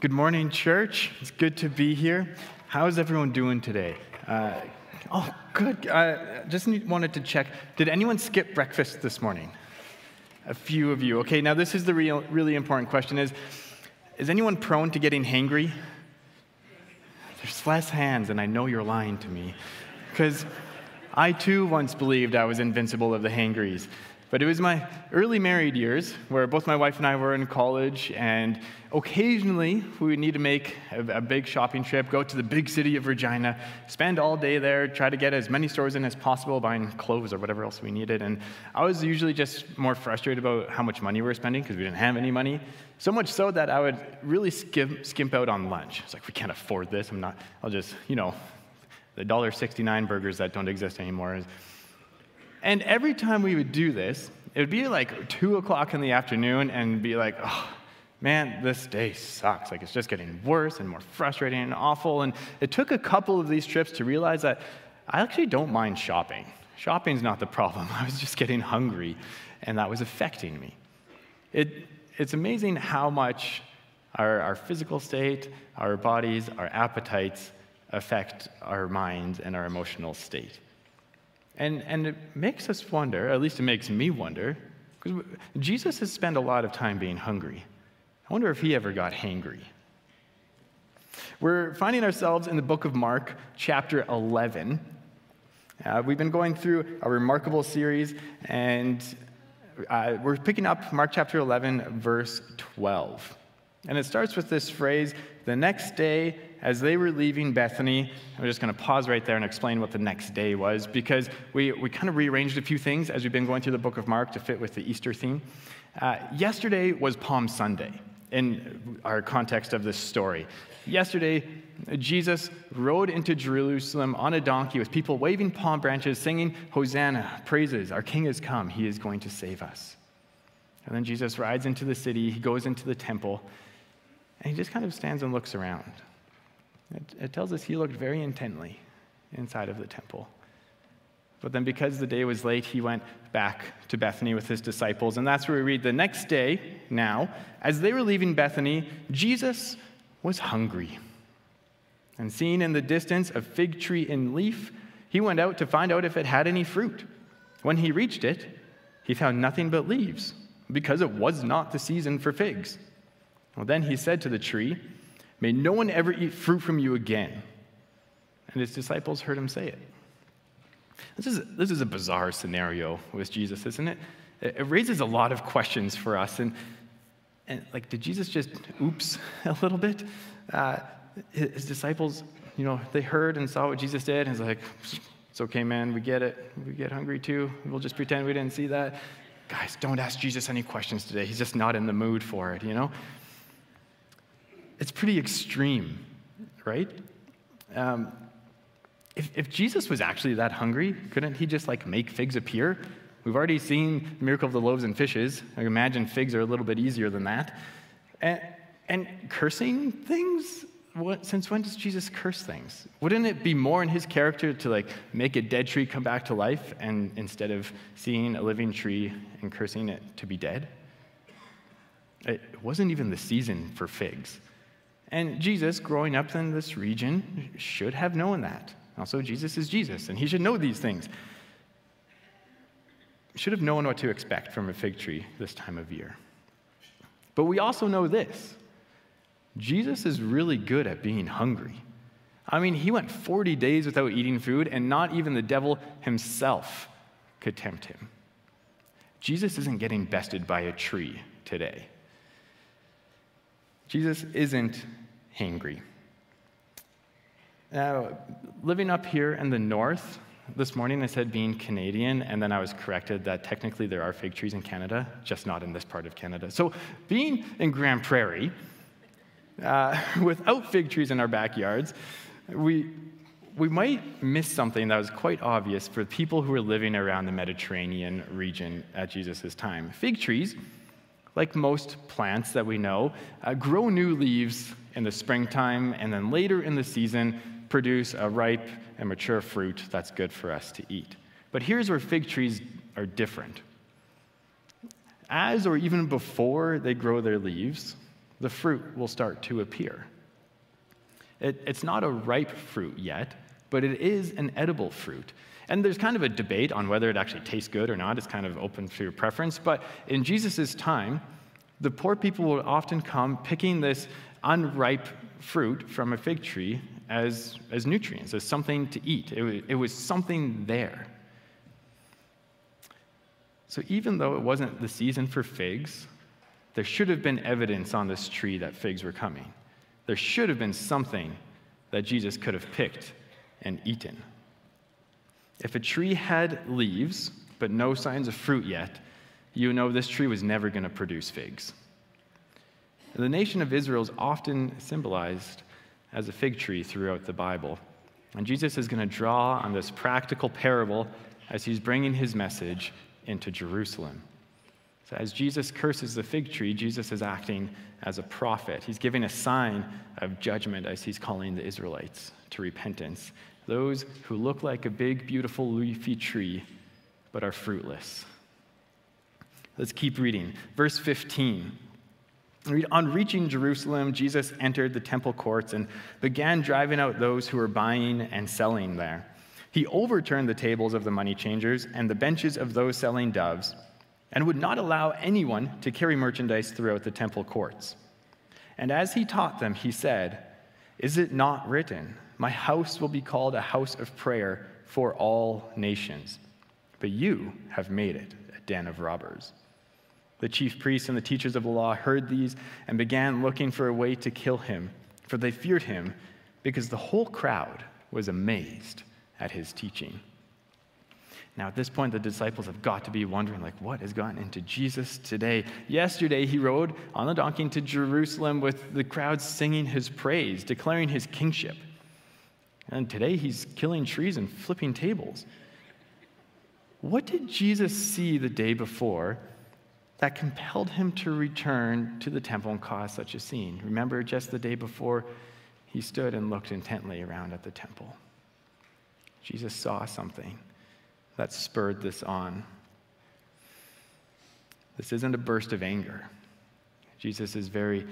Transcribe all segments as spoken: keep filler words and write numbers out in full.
Good morning, church. It's good to be here. How is everyone doing today? Uh, oh, good. I just need, wanted to check. Did anyone skip breakfast this morning? A few of you. Okay, now this is the real, really important question is, is anyone prone to getting hangry? There's less hands, and I know you're lying to me. Because I, too, once believed I was invincible of the hangries. But it was my early married years where both my wife and I were in college, and occasionally we would need to make a, a big shopping trip, go to the big city of Regina, spend all day there, try to get as many stores in as possible, buying clothes or whatever else we needed. And I was usually just more frustrated about how much money we were spending because we didn't have any money, so much so that I would really skimp, skimp out on lunch. It's like, we can't afford this. I'm not, I'll just, you know, the one dollar sixty-nine burgers that don't exist anymore is. And every time we would do this, it would be like two o'clock in the afternoon and be like, oh, man, this day sucks. Like, it's just getting worse and more frustrating and awful. And it took a couple of these trips to realize that I actually don't mind shopping. Shopping's not the problem. I was just getting hungry, and that was affecting me. It, it's amazing how much our, our physical state, our bodies, our appetites affect our minds and our emotional state. And, and it makes us wonder, at least it makes me wonder, because Jesus has spent a lot of time being hungry. I wonder if he ever got hangry. We're finding ourselves in the book of Mark, chapter eleven. Uh, we've been going through a remarkable series, and uh, we're picking up Mark chapter eleven, verse twelve. And it starts with this phrase, the next day, as they were leaving Bethany. I'm just going to pause right there and explain what the next day was, because we, we kind of rearranged a few things as we've been going through the book of Mark to fit with the Easter theme. Uh, yesterday was Palm Sunday in our context of this story. Yesterday, Jesus rode into Jerusalem on a donkey with people waving palm branches, singing, Hosanna, praises, our King has come, he is going to save us. And then Jesus rides into the city, he goes into the temple, and he just kind of stands and looks around. It, it tells us he looked very intently inside of the temple. But then because the day was late, he went back to Bethany with his disciples, and that's where we read the next day now, as they were leaving Bethany, Jesus was hungry. And seeing in the distance a fig tree in leaf, he went out to find out if it had any fruit. When he reached it, he found nothing but leaves, because it was not the season for figs. Well, then he said to the tree, may no one ever eat fruit from you again. And his disciples heard him say it. This is, this is a bizarre scenario with Jesus, isn't it? It raises a lot of questions for us. And, and like, did Jesus just oops a little bit? Uh, his disciples, you know, they heard and saw what Jesus did, and it's like, it's okay, man, we get it. We get hungry too. We'll just pretend we didn't see that. Guys, don't ask Jesus any questions today. He's just not in the mood for it, you know? It's pretty extreme, right? Um, if, if Jesus was actually that hungry, couldn't he just like make figs appear? We've already seen the miracle of the loaves and fishes. I imagine figs are a little bit easier than that. And, and cursing things? What, since when does Jesus curse things? Wouldn't it be more in his character to like make a dead tree come back to life, and instead of seeing a living tree and cursing it to be dead? It wasn't even the season for figs. And Jesus, growing up in this region, should have known that. Also, Jesus is Jesus, and he should know these things. Should have known what to expect from a fig tree this time of year. But we also know this. Jesus is really good at being hungry. I mean, he went forty days without eating food, and not even the devil himself could tempt him. Jesus isn't getting bested by a tree today. Jesus isn't hangry. Now, living up here in the north, this morning I said being Canadian, and then I was corrected that technically there are fig trees in Canada, just not in this part of Canada. So being in Grand Prairie, uh, without fig trees in our backyards, we, we might miss something that was quite obvious for people who were living around the Mediterranean region at Jesus' time. Fig trees, like most plants that we know, uh, grow new leaves in the springtime, and then later in the season produce a ripe and mature fruit that's good for us to eat. But here's where fig trees are different. As or even before they grow their leaves, the fruit will start to appear. It, it's not a ripe fruit yet, but it is an edible fruit. And there's kind of a debate on whether it actually tastes good or not. It's kind of open to your preference. But in Jesus' time, the poor people would often come picking this unripe fruit from a fig tree as, as nutrients, as something to eat. It was, it was something there. So even though it wasn't the season for figs, there should have been evidence on this tree that figs were coming. There should have been something that Jesus could have picked and eaten. If a tree had leaves, but no signs of fruit yet, you know this tree was never going to produce figs. The nation of Israel is often symbolized as a fig tree throughout the Bible. And Jesus is going to draw on this practical parable as he's bringing his message into Jerusalem. So as Jesus curses the fig tree, Jesus is acting as a prophet. He's giving a sign of judgment as he's calling the Israelites to repentance. Those who look like a big, beautiful, leafy tree, but are fruitless. Let's keep reading. Verse fifteen. On reaching Jerusalem, Jesus entered the temple courts and began driving out those who were buying and selling there. He overturned the tables of the money changers and the benches of those selling doves, and would not allow anyone to carry merchandise throughout the temple courts. And as he taught them, he said, "Is it not written, 'My house will be called a house of prayer for all nations,' but you have made it a den of robbers." The chief priests and the teachers of the law heard these and began looking for a way to kill him, for they feared him, because the whole crowd was amazed at his teaching. Now, at this point, the disciples have got to be wondering, like, what has gotten into Jesus today? Yesterday, he rode on the donkey to Jerusalem with the crowd singing his praise, declaring his kingship. And today, he's killing trees and flipping tables. What did Jesus see the day before that compelled him to return to the temple and cause such a scene? Remember, just the day before, he stood and looked intently around at the temple. Jesus saw something that spurred this on. This isn't a burst of anger. Jesus is very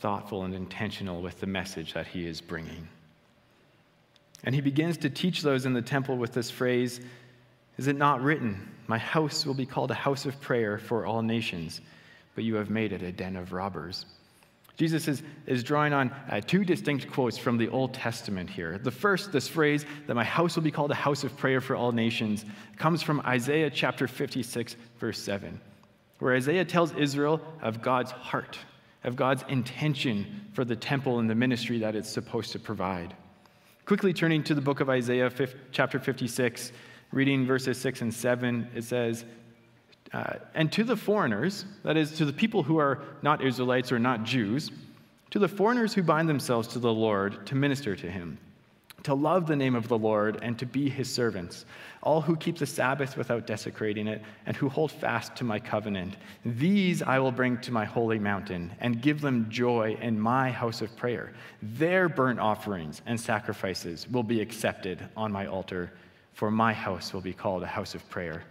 thoughtful and intentional with the message that he is bringing. And he begins to teach those in the temple with this phrase, "Is it not written, 'My house will be called a house of prayer for all nations,' but you have made it a den of robbers"? Jesus is, is drawing on uh, two distinct quotes from the Old Testament here. The first, this phrase, that my house will be called a house of prayer for all nations, comes from Isaiah chapter fifty-six, verse seven, where Isaiah tells Israel of God's heart, of God's intention for the temple and the ministry that it's supposed to provide. Quickly turning to the book of Isaiah, chapter fifty-six, reading verses six and seven, it says, Uh, and to the foreigners, that is, to the people who are not Israelites or not Jews, to the foreigners who bind themselves to the Lord to minister to him, to love the name of the Lord and to be his servants, all who keep the Sabbath without desecrating it and who hold fast to my covenant, these I will bring to my holy mountain and give them joy in my house of prayer. Their burnt offerings and sacrifices will be accepted on my altar, for my house will be called a house of prayer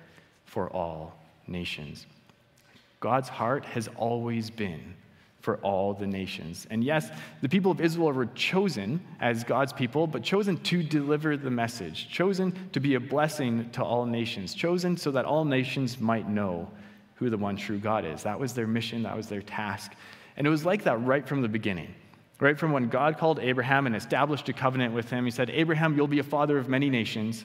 for all nations. God's heart has always been for all the nations. And yes, the people of Israel were chosen as God's people, but chosen to deliver the message, chosen to be a blessing to all nations, chosen so that all nations might know who the one true God is. That was their mission, that was their task. And it was like that right from the beginning, right from when God called Abraham and established a covenant with him. He said, "Abraham, you'll be a father of many nations,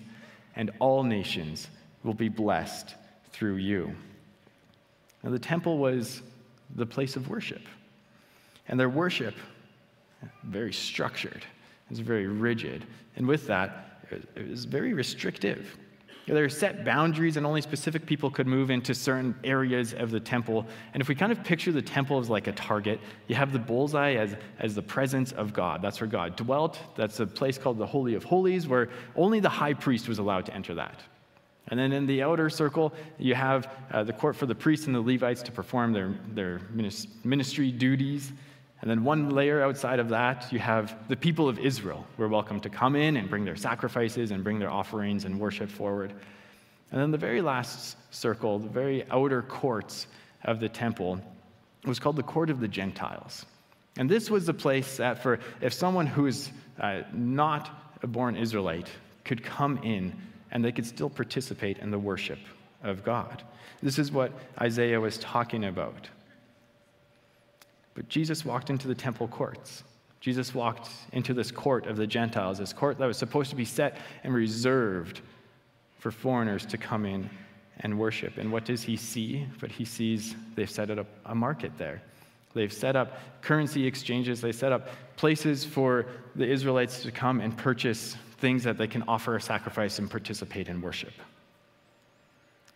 and all nations will be blessed through you." Now, the temple was the place of worship. And their worship, very structured, it was very rigid. And with that, it was very restrictive. You know, there were set boundaries, and only specific people could move into certain areas of the temple. And if we kind of picture the temple as like a target, you have the bullseye as, as the presence of God. That's where God dwelt. That's a place called the Holy of Holies, where only the high priest was allowed to enter that. And then in the outer circle, you have uh, the court for the priests and the Levites to perform their, their ministry duties. And then one layer outside of that, you have the people of Israel were welcome to come in and bring their sacrifices and bring their offerings and worship forward. And then the very last circle, the very outer courts of the temple, was called the court of the Gentiles. And this was the place that for if someone who is uh, not a born Israelite could come in and they could still participate in the worship of God. This is what Isaiah was talking about. But Jesus walked into the temple courts. Jesus walked into this court of the Gentiles, this court that was supposed to be set and reserved for foreigners to come in and worship. And what does he see? But he sees they've set up a market there. They've set up currency exchanges. They set up places for the Israelites to come and purchase things that they can offer a sacrifice and participate in worship.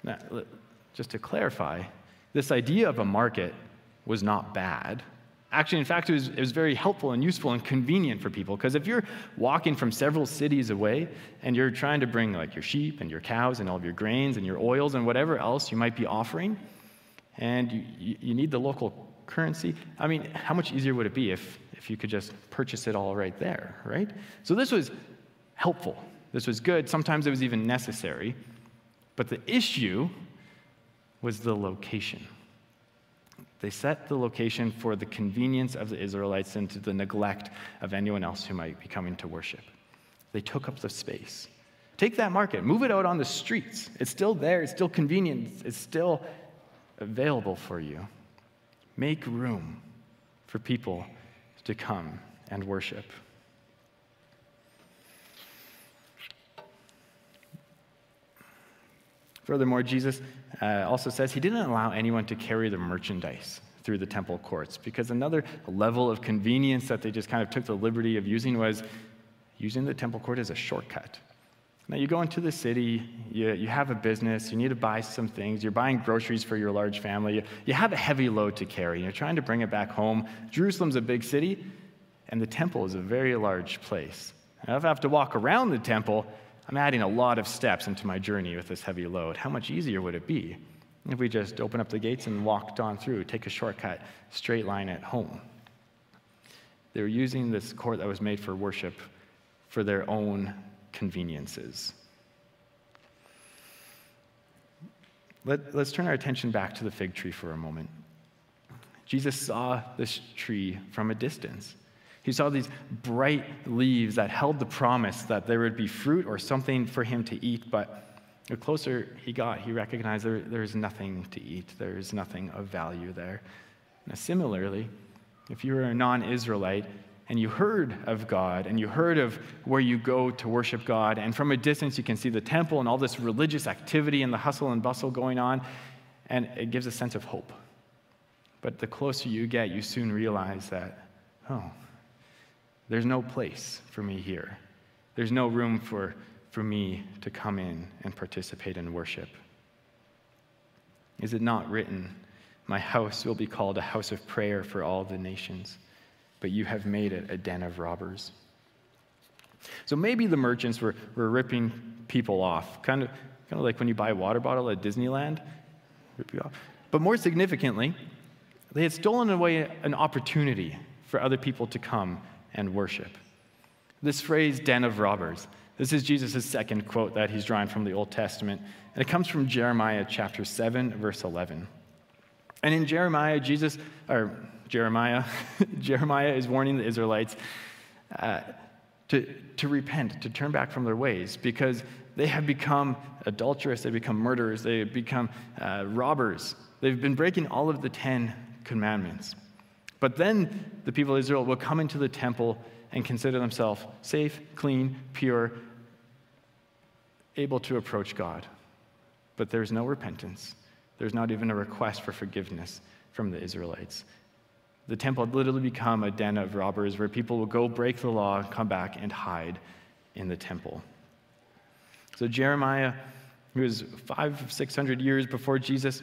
Now, just to clarify, this idea of a market was not bad. Actually, in fact, it was, it was very helpful and useful and convenient for people, because if you're walking from several cities away and you're trying to bring like your sheep and your cows and all of your grains and your oils and whatever else you might be offering, and you, you need the local currency, I mean, how much easier would it be if, if you could just purchase it all right there, right? So this was helpful. This was good. Sometimes it was even necessary. But the issue was the location. They set the location for the convenience of the Israelites and to the neglect of anyone else who might be coming to worship. They took up the space. Take that market, move it out on the streets. It's still there, it's still convenient, it's still available for you. Make room for people to come and worship. Furthermore, Jesus uh, also says he didn't allow anyone to carry the merchandise through the temple courts, because another level of convenience that they just kind of took the liberty of using was using the temple court as a shortcut. Now, you go into the city, you, you have a business, you need to buy some things, you're buying groceries for your large family, you, you have a heavy load to carry, you're trying to bring it back home. Jerusalem's a big city, and the temple is a very large place. Now, if I have to walk around the temple, I'm adding a lot of steps into my journey with this heavy load. How much easier would it be if we just opened up the gates and walked on through, take a shortcut, straight line at home? They were using this court that was made for worship for their own conveniences. Let, let's turn our attention back to the fig tree for a moment. Jesus saw this tree from a distance. He saw these bright leaves that held the promise that there would be fruit or something for him to eat, but the closer he got, he recognized there, there is nothing to eat. There is nothing of value there. Now, similarly, if you were a non-Israelite and you heard of God and you heard of where you go to worship God, and from a distance you can see the temple and all this religious activity and the hustle and bustle going on, and it gives a sense of hope. But the closer you get, you soon realize that, oh, there's no place for me here. There's no room for, for me to come in and participate in worship. Is it not written, my house will be called a house of prayer for all the nations, but you have made it a den of robbers? So maybe the merchants were, were ripping people off, kind of, kind of like when you buy a water bottle at Disneyland, rip you off. But more significantly, they had stolen away an opportunity for other people to come and worship. This phrase, den of robbers, this is Jesus' second quote that he's drawing from the Old Testament, and it comes from Jeremiah chapter seven, verse eleven. And in Jeremiah, Jesus, or Jeremiah, Jeremiah is warning the Israelites uh, to, to repent, to turn back from their ways, because they have become adulterous, they've become murderers, they've become uh, robbers. They've been breaking all of the Ten Commandments. But then the people of Israel will come into the temple and consider themselves safe, clean, pure, able to approach God. But there's no repentance. There's not even a request for forgiveness from the Israelites. The temple had literally become a den of robbers where people will go break the law, come back, and hide in the temple. So Jeremiah, who was five, six hundred years before Jesus,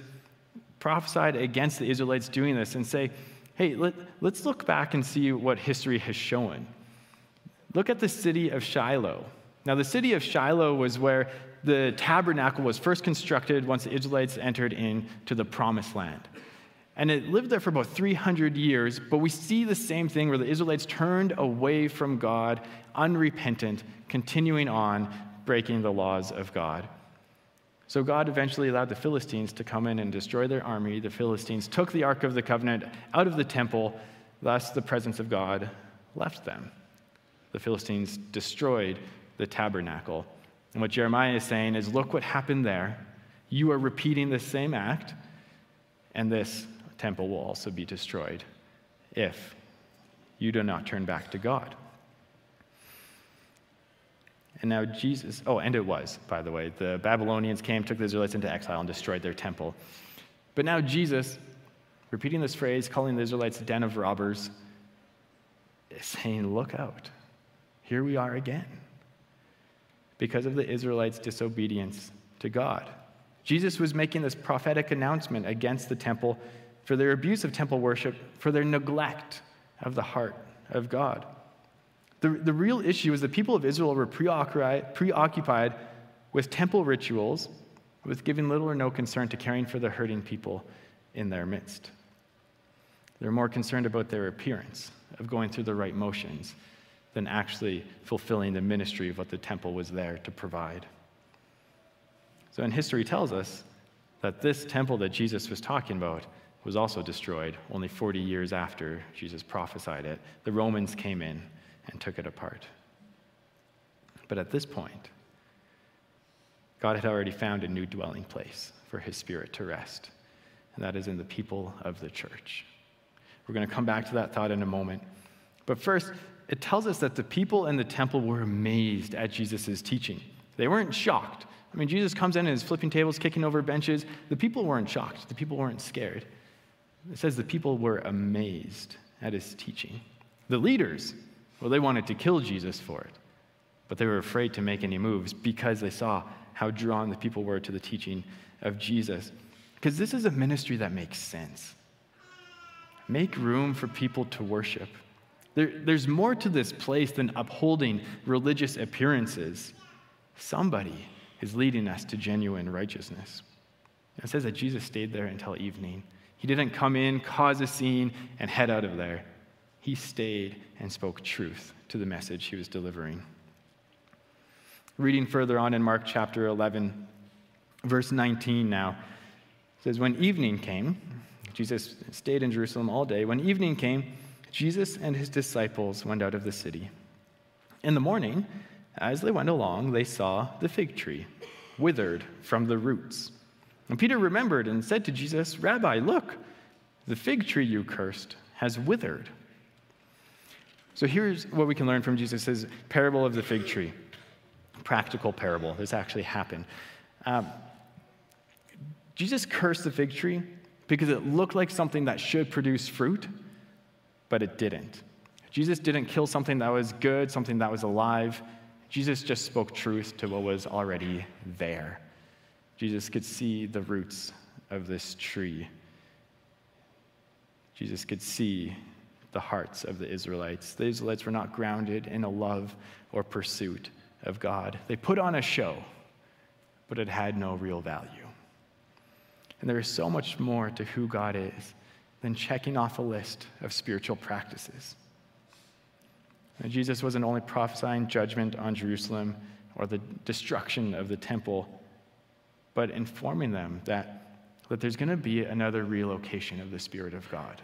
prophesied against the Israelites doing this and say, hey, let, let's look back and see what history has shown. Look at the city of Shiloh. Now, the city of Shiloh was where the tabernacle was first constructed once the Israelites entered into the promised land. And it lived there for about three hundred years, but we see the same thing where the Israelites turned away from God, unrepentant, continuing on, breaking the laws of God. So God eventually allowed the Philistines to come in and destroy their army. The Philistines took the Ark of the Covenant out of the temple, Thus the presence of God left them. The Philistines destroyed the tabernacle. And what Jeremiah is saying is, look what happened there. You are repeating the same act, and this temple will also be destroyed if you do not turn back to God. And now Jesus, oh, and it was, by the way. The Babylonians came, took the Israelites into exile, and destroyed their temple. But now Jesus, repeating this phrase, calling the Israelites a den of robbers, is saying, look out. Here we are again. Because of the Israelites' disobedience to God. Jesus was making this prophetic announcement against the temple for their abuse of temple worship, for their neglect of the heart of God. The, the real issue is the people of Israel were preoccupied with temple rituals, with giving little or no concern to caring for the hurting people in their midst. They're more concerned about their appearance, of going through the right motions, than actually fulfilling the ministry of what the temple was there to provide. So, and history tells us that this temple that Jesus was talking about was also destroyed only forty years after Jesus prophesied it. The Romans came in and took it apart. But at this point, God had already found a new dwelling place for his Spirit to rest, and that is in the people of the church. We're going to come back to that thought in a moment. But first, it tells us that the people in the temple were amazed at Jesus' teaching. They weren't shocked. I mean, Jesus comes in and is flipping tables, kicking over benches. The people weren't shocked. The people weren't scared. It says the people were amazed at his teaching. The leaders, well, they wanted to kill Jesus for it, but they were afraid to make any moves because they saw how drawn the people were to the teaching of Jesus. Because this is a ministry that makes sense. Make room for people to worship. There, there's more to this place than upholding religious appearances. Somebody is leading us to genuine righteousness. It says that Jesus stayed there until evening. He didn't come in, cause a scene, and head out of there. He stayed and spoke truth to the message he was delivering. Reading further on in Mark chapter eleven, verse nineteen now, it says, when evening came, Jesus stayed in Jerusalem all day. When evening came, Jesus and his disciples went out of the city. In the morning, as they went along, they saw the fig tree withered from the roots. And Peter remembered and said to Jesus, Rabbi, look, the fig tree you cursed has withered. So here's what we can learn from Jesus' parable of the fig tree. Practical parable. This actually happened. Um, Jesus cursed the fig tree because it looked like something that should produce fruit, but it didn't. Jesus didn't kill something that was good, something that was alive. Jesus just spoke truth to what was already there. Jesus could see the roots of this tree. Jesus could see the hearts of the Israelites. The Israelites were not grounded in a love or pursuit of God. They put on a show, but it had no real value. And there is so much more to who God is than checking off a list of spiritual practices. Now, Jesus wasn't only prophesying judgment on Jerusalem or the destruction of the temple, but informing them that, that there's going to be another relocation of the Spirit of God.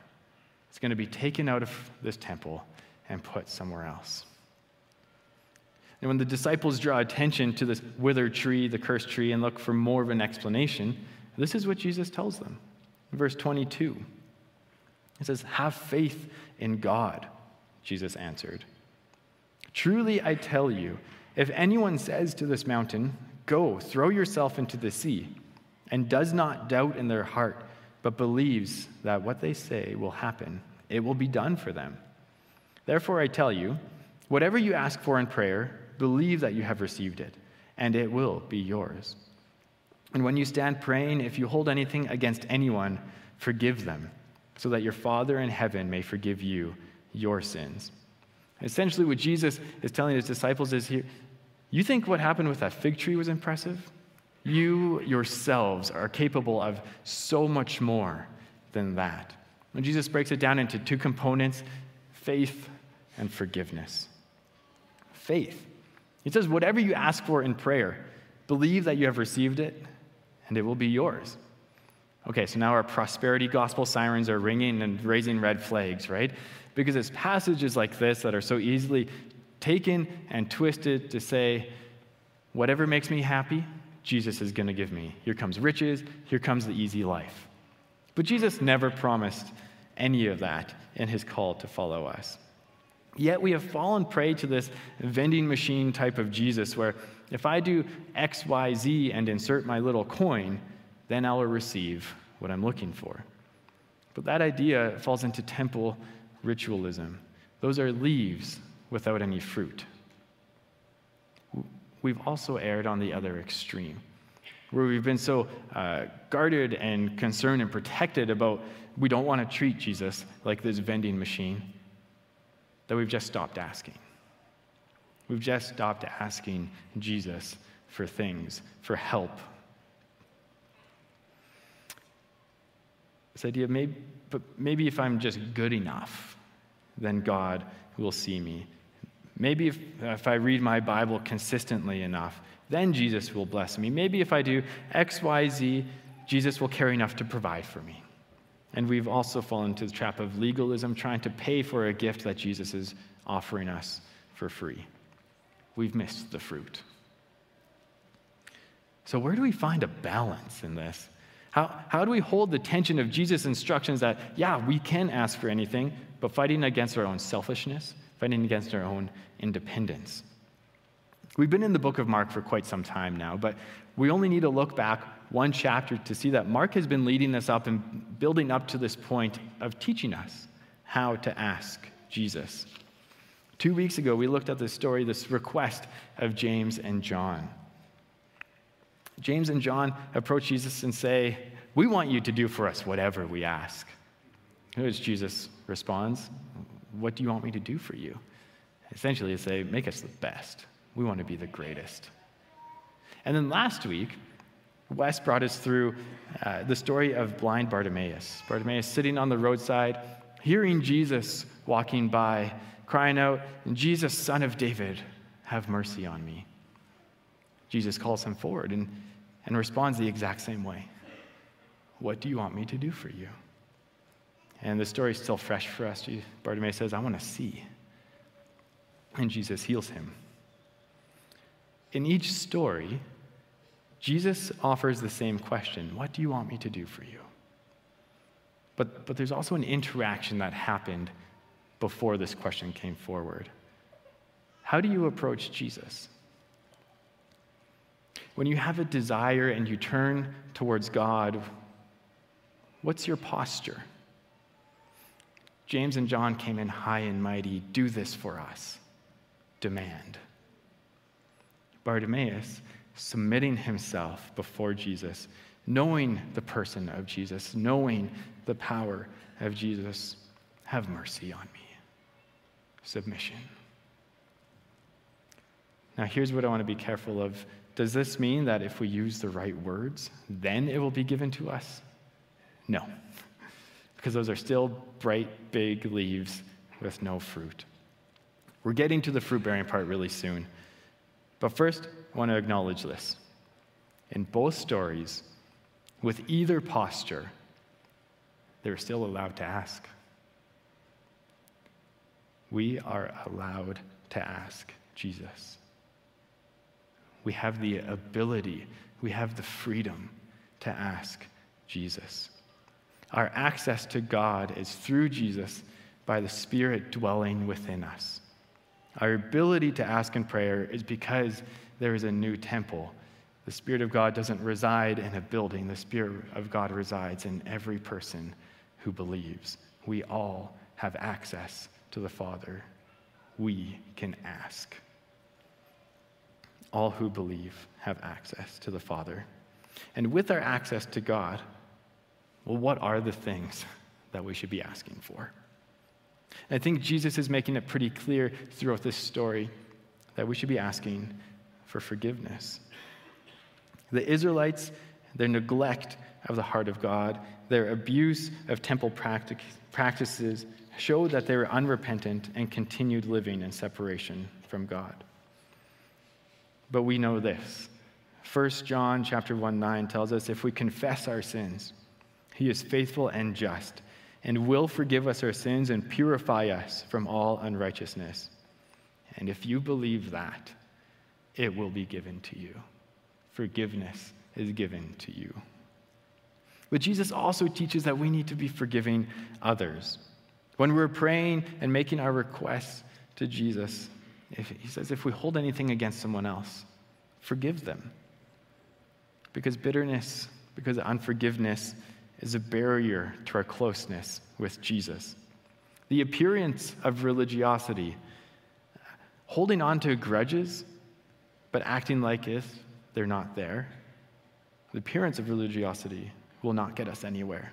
It's going to be taken out of this temple and put somewhere else. And when the disciples draw attention to this withered tree, the cursed tree, and look for more of an explanation, this is what Jesus tells them. In verse twenty-two, it says, have faith in God, Jesus answered. Truly I tell you, if anyone says to this mountain, go, throw yourself into the sea, and does not doubt in their heart, but believes that what they say will happen, it will be done for them. Therefore, I tell you, whatever you ask for in prayer, believe that you have received it, and it will be yours. And when you stand praying, if you hold anything against anyone, forgive them, so that your Father in heaven may forgive you your sins. Essentially, what Jesus is telling his disciples is here, you think what happened with that fig tree was impressive? You yourselves are capable of so much more than that. And Jesus breaks it down into two components, faith and forgiveness. Faith. He says, whatever you ask for in prayer, believe that you have received it, and it will be yours. Okay, so now our prosperity gospel sirens are ringing and raising red flags, right? because it's passages like this that are so easily taken and twisted to say, whatever makes me happy, Jesus is going to give me. Here comes riches, here comes the easy life. But Jesus never promised any of that in his call to follow us. Yet we have fallen prey to this vending machine type of Jesus where if I do X, Y, Z and insert my little coin, then I will receive what I'm looking for. But that idea falls into temple ritualism. Those are leaves without any fruit. We've also erred on the other extreme, where we've been so uh, guarded and concerned and protected about we don't want to treat Jesus like this vending machine that we've just stopped asking. We've just stopped asking Jesus for things, for help. This idea, maybe, but maybe if I'm just good enough, then God will see me. Maybe if, if I read my Bible consistently enough, then Jesus will bless me. Maybe if I do X, Y, Z, Jesus will care enough to provide for me. And we've also fallen into the trap of legalism, trying to pay for a gift that Jesus is offering us for free. We've missed the fruit. So where do we find a balance in this? How, how do we hold the tension of Jesus' instructions that, yeah, we can ask for anything, but fighting against our own selfishness, fighting against our own independence? We've been in the book of Mark for quite some time now, but we only need to look back one chapter to see that Mark has been leading us up and building up to this point of teaching us how to ask Jesus. Two weeks ago, we looked at this story, this request of James and John. James and John approach Jesus and say, we want you to do for us whatever we ask. As Jesus responds, what do you want me to do for you? Essentially, they say, make us the best. We want to be the greatest. And then last week, Wes brought us through uh, the story of blind Bartimaeus. Bartimaeus sitting on the roadside, hearing Jesus walking by, crying out, Jesus, Son of David, have mercy on me. Jesus calls him forward and, and responds the exact same way. What do you want me to do for you? And the story is still fresh for us. Bartimaeus says, I want to see. And Jesus heals him. In each story, Jesus offers the same question. What do you want me to do for you? But, but there's also an interaction that happened before this question came forward. How do you approach Jesus? When you have a desire and you turn towards God, what's your posture? James and John came in high and mighty, do this for us, demand. Bartimaeus, submitting himself before Jesus, knowing the person of Jesus, knowing the power of Jesus, have mercy on me. Submission. Now here's what I want to be careful of. Does this mean that if we use the right words, then it will be given to us? No, because those are still bright, big leaves with no fruit. We're getting to the fruit-bearing part really soon. But first, I want to acknowledge this. In both stories, with either posture, they were still allowed to ask. We are allowed to ask Jesus. We have the ability, we have the freedom to ask Jesus. Our access to God is through Jesus by the Spirit dwelling within us. Our ability to ask in prayer is because there is a new temple. The Spirit of God doesn't reside in a building. The Spirit of God resides in every person who believes. We all have access to the Father. We can ask. All who believe have access to the Father. And with our access to God, well, what are the things that we should be asking for? And I think Jesus is making it pretty clear throughout this story that we should be asking for forgiveness. The Israelites, their neglect of the heart of God, their abuse of temple practic- practices showed that they were unrepentant and continued living in separation from God. But we know this. First John chapter one, nine tells us, if we confess our sins, he is faithful and just and will forgive us our sins and purify us from all unrighteousness. And if you believe that, it will be given to you. Forgiveness is given to you. But Jesus also teaches that we need to be forgiving others. When we're praying and making our requests to Jesus, if, he says if we hold anything against someone else, forgive them. Because bitterness, because unforgiveness is a barrier to our closeness with Jesus. The appearance of religiosity, holding on to grudges, but acting like if they're not there, the appearance of religiosity will not get us anywhere.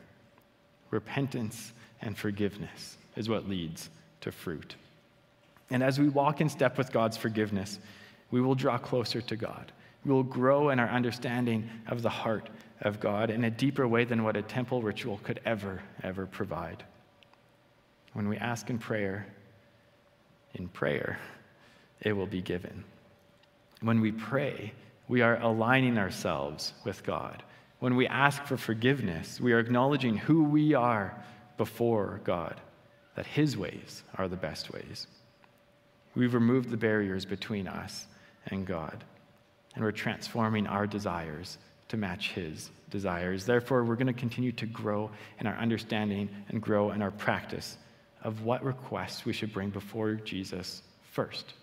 Repentance and forgiveness is what leads to fruit. And as we walk in step with God's forgiveness, we will draw closer to God. We will grow in our understanding of the heart of God in a deeper way than what a temple ritual could ever, ever provide. When we ask in prayer, in prayer, it will be given. When we pray, we are aligning ourselves with God. When we ask for forgiveness, we are acknowledging who we are before God, that His ways are the best ways. We've removed the barriers between us and God, and we're transforming our desires to match His desires. Therefore, we're going to continue to grow in our understanding and grow in our practice of what requests we should bring before Jesus first,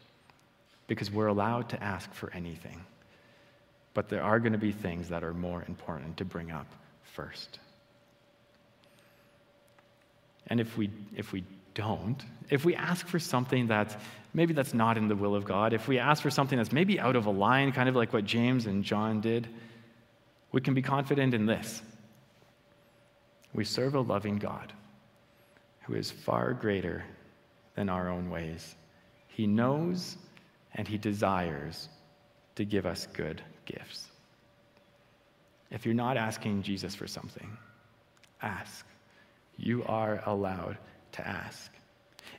because we're allowed to ask for anything. But there are going to be things that are more important to bring up first. And if we if we don't, if we ask for something that's maybe that's not in the will of God, if we ask for something that's maybe out of a line, kind of like what James and John did, we can be confident in this. We serve a loving God who is far greater than our own ways. He knows and He desires to give us good gifts. If you're not asking Jesus for something, ask. You are allowed to ask.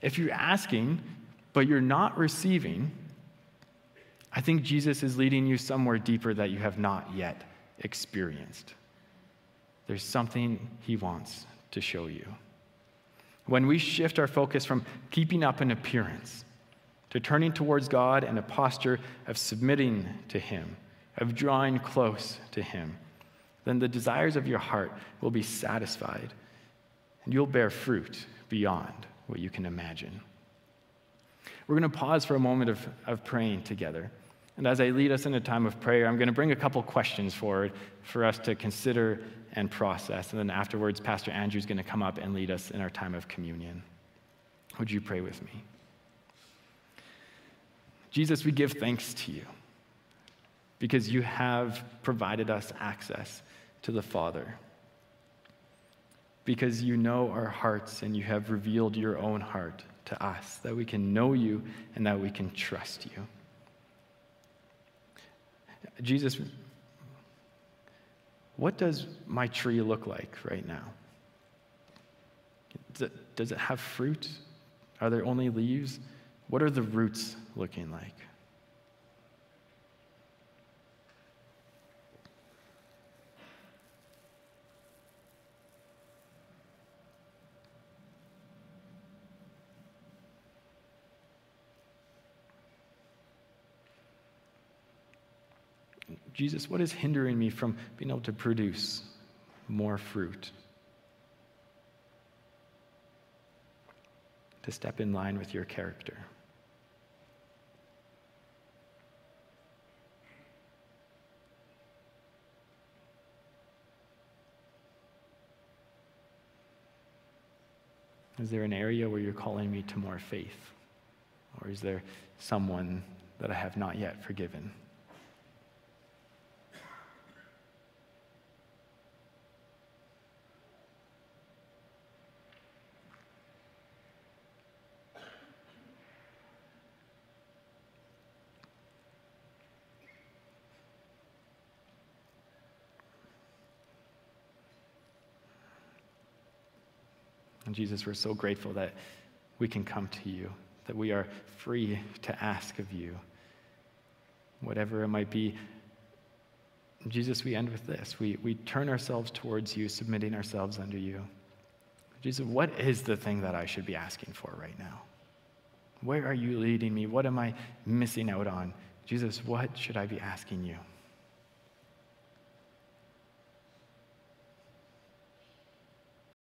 If you're asking, but you're not receiving, I think Jesus is leading you somewhere deeper that you have not yet experienced. There's something He wants to show you. When we shift our focus from keeping up an appearance to turning towards God in a posture of submitting to Him, of drawing close to Him, then the desires of your heart will be satisfied, and you'll bear fruit beyond what you can imagine. We're going to pause for a moment of, of praying together. And as I lead us in a time of prayer, I'm going to bring a couple questions forward for us to consider and process. And then afterwards, Pastor Andrew's going to come up and lead us in our time of communion. Would you pray with me? Jesus, we give thanks to You because You have provided us access to the Father, because You know our hearts and You have revealed Your own heart to us, that we can know You and that we can trust You. Jesus, what does my tree look like right now? Does it, does it have fruit? Are there only leaves? What are the roots looking like? Jesus, what is hindering me from being able to produce more fruit? To step in line with Your character. Is there an area where You're calling me to more faith? Or is there someone that I have not yet forgiven? And Jesus, we're so grateful that we can come to You, that we are free to ask of You, whatever it might be. Jesus, we end with this. We, we turn ourselves towards You, submitting ourselves under You. Jesus, what is the thing that I should be asking for right now? Where are you leading me? What am I missing out on? Jesus, what should I be asking you?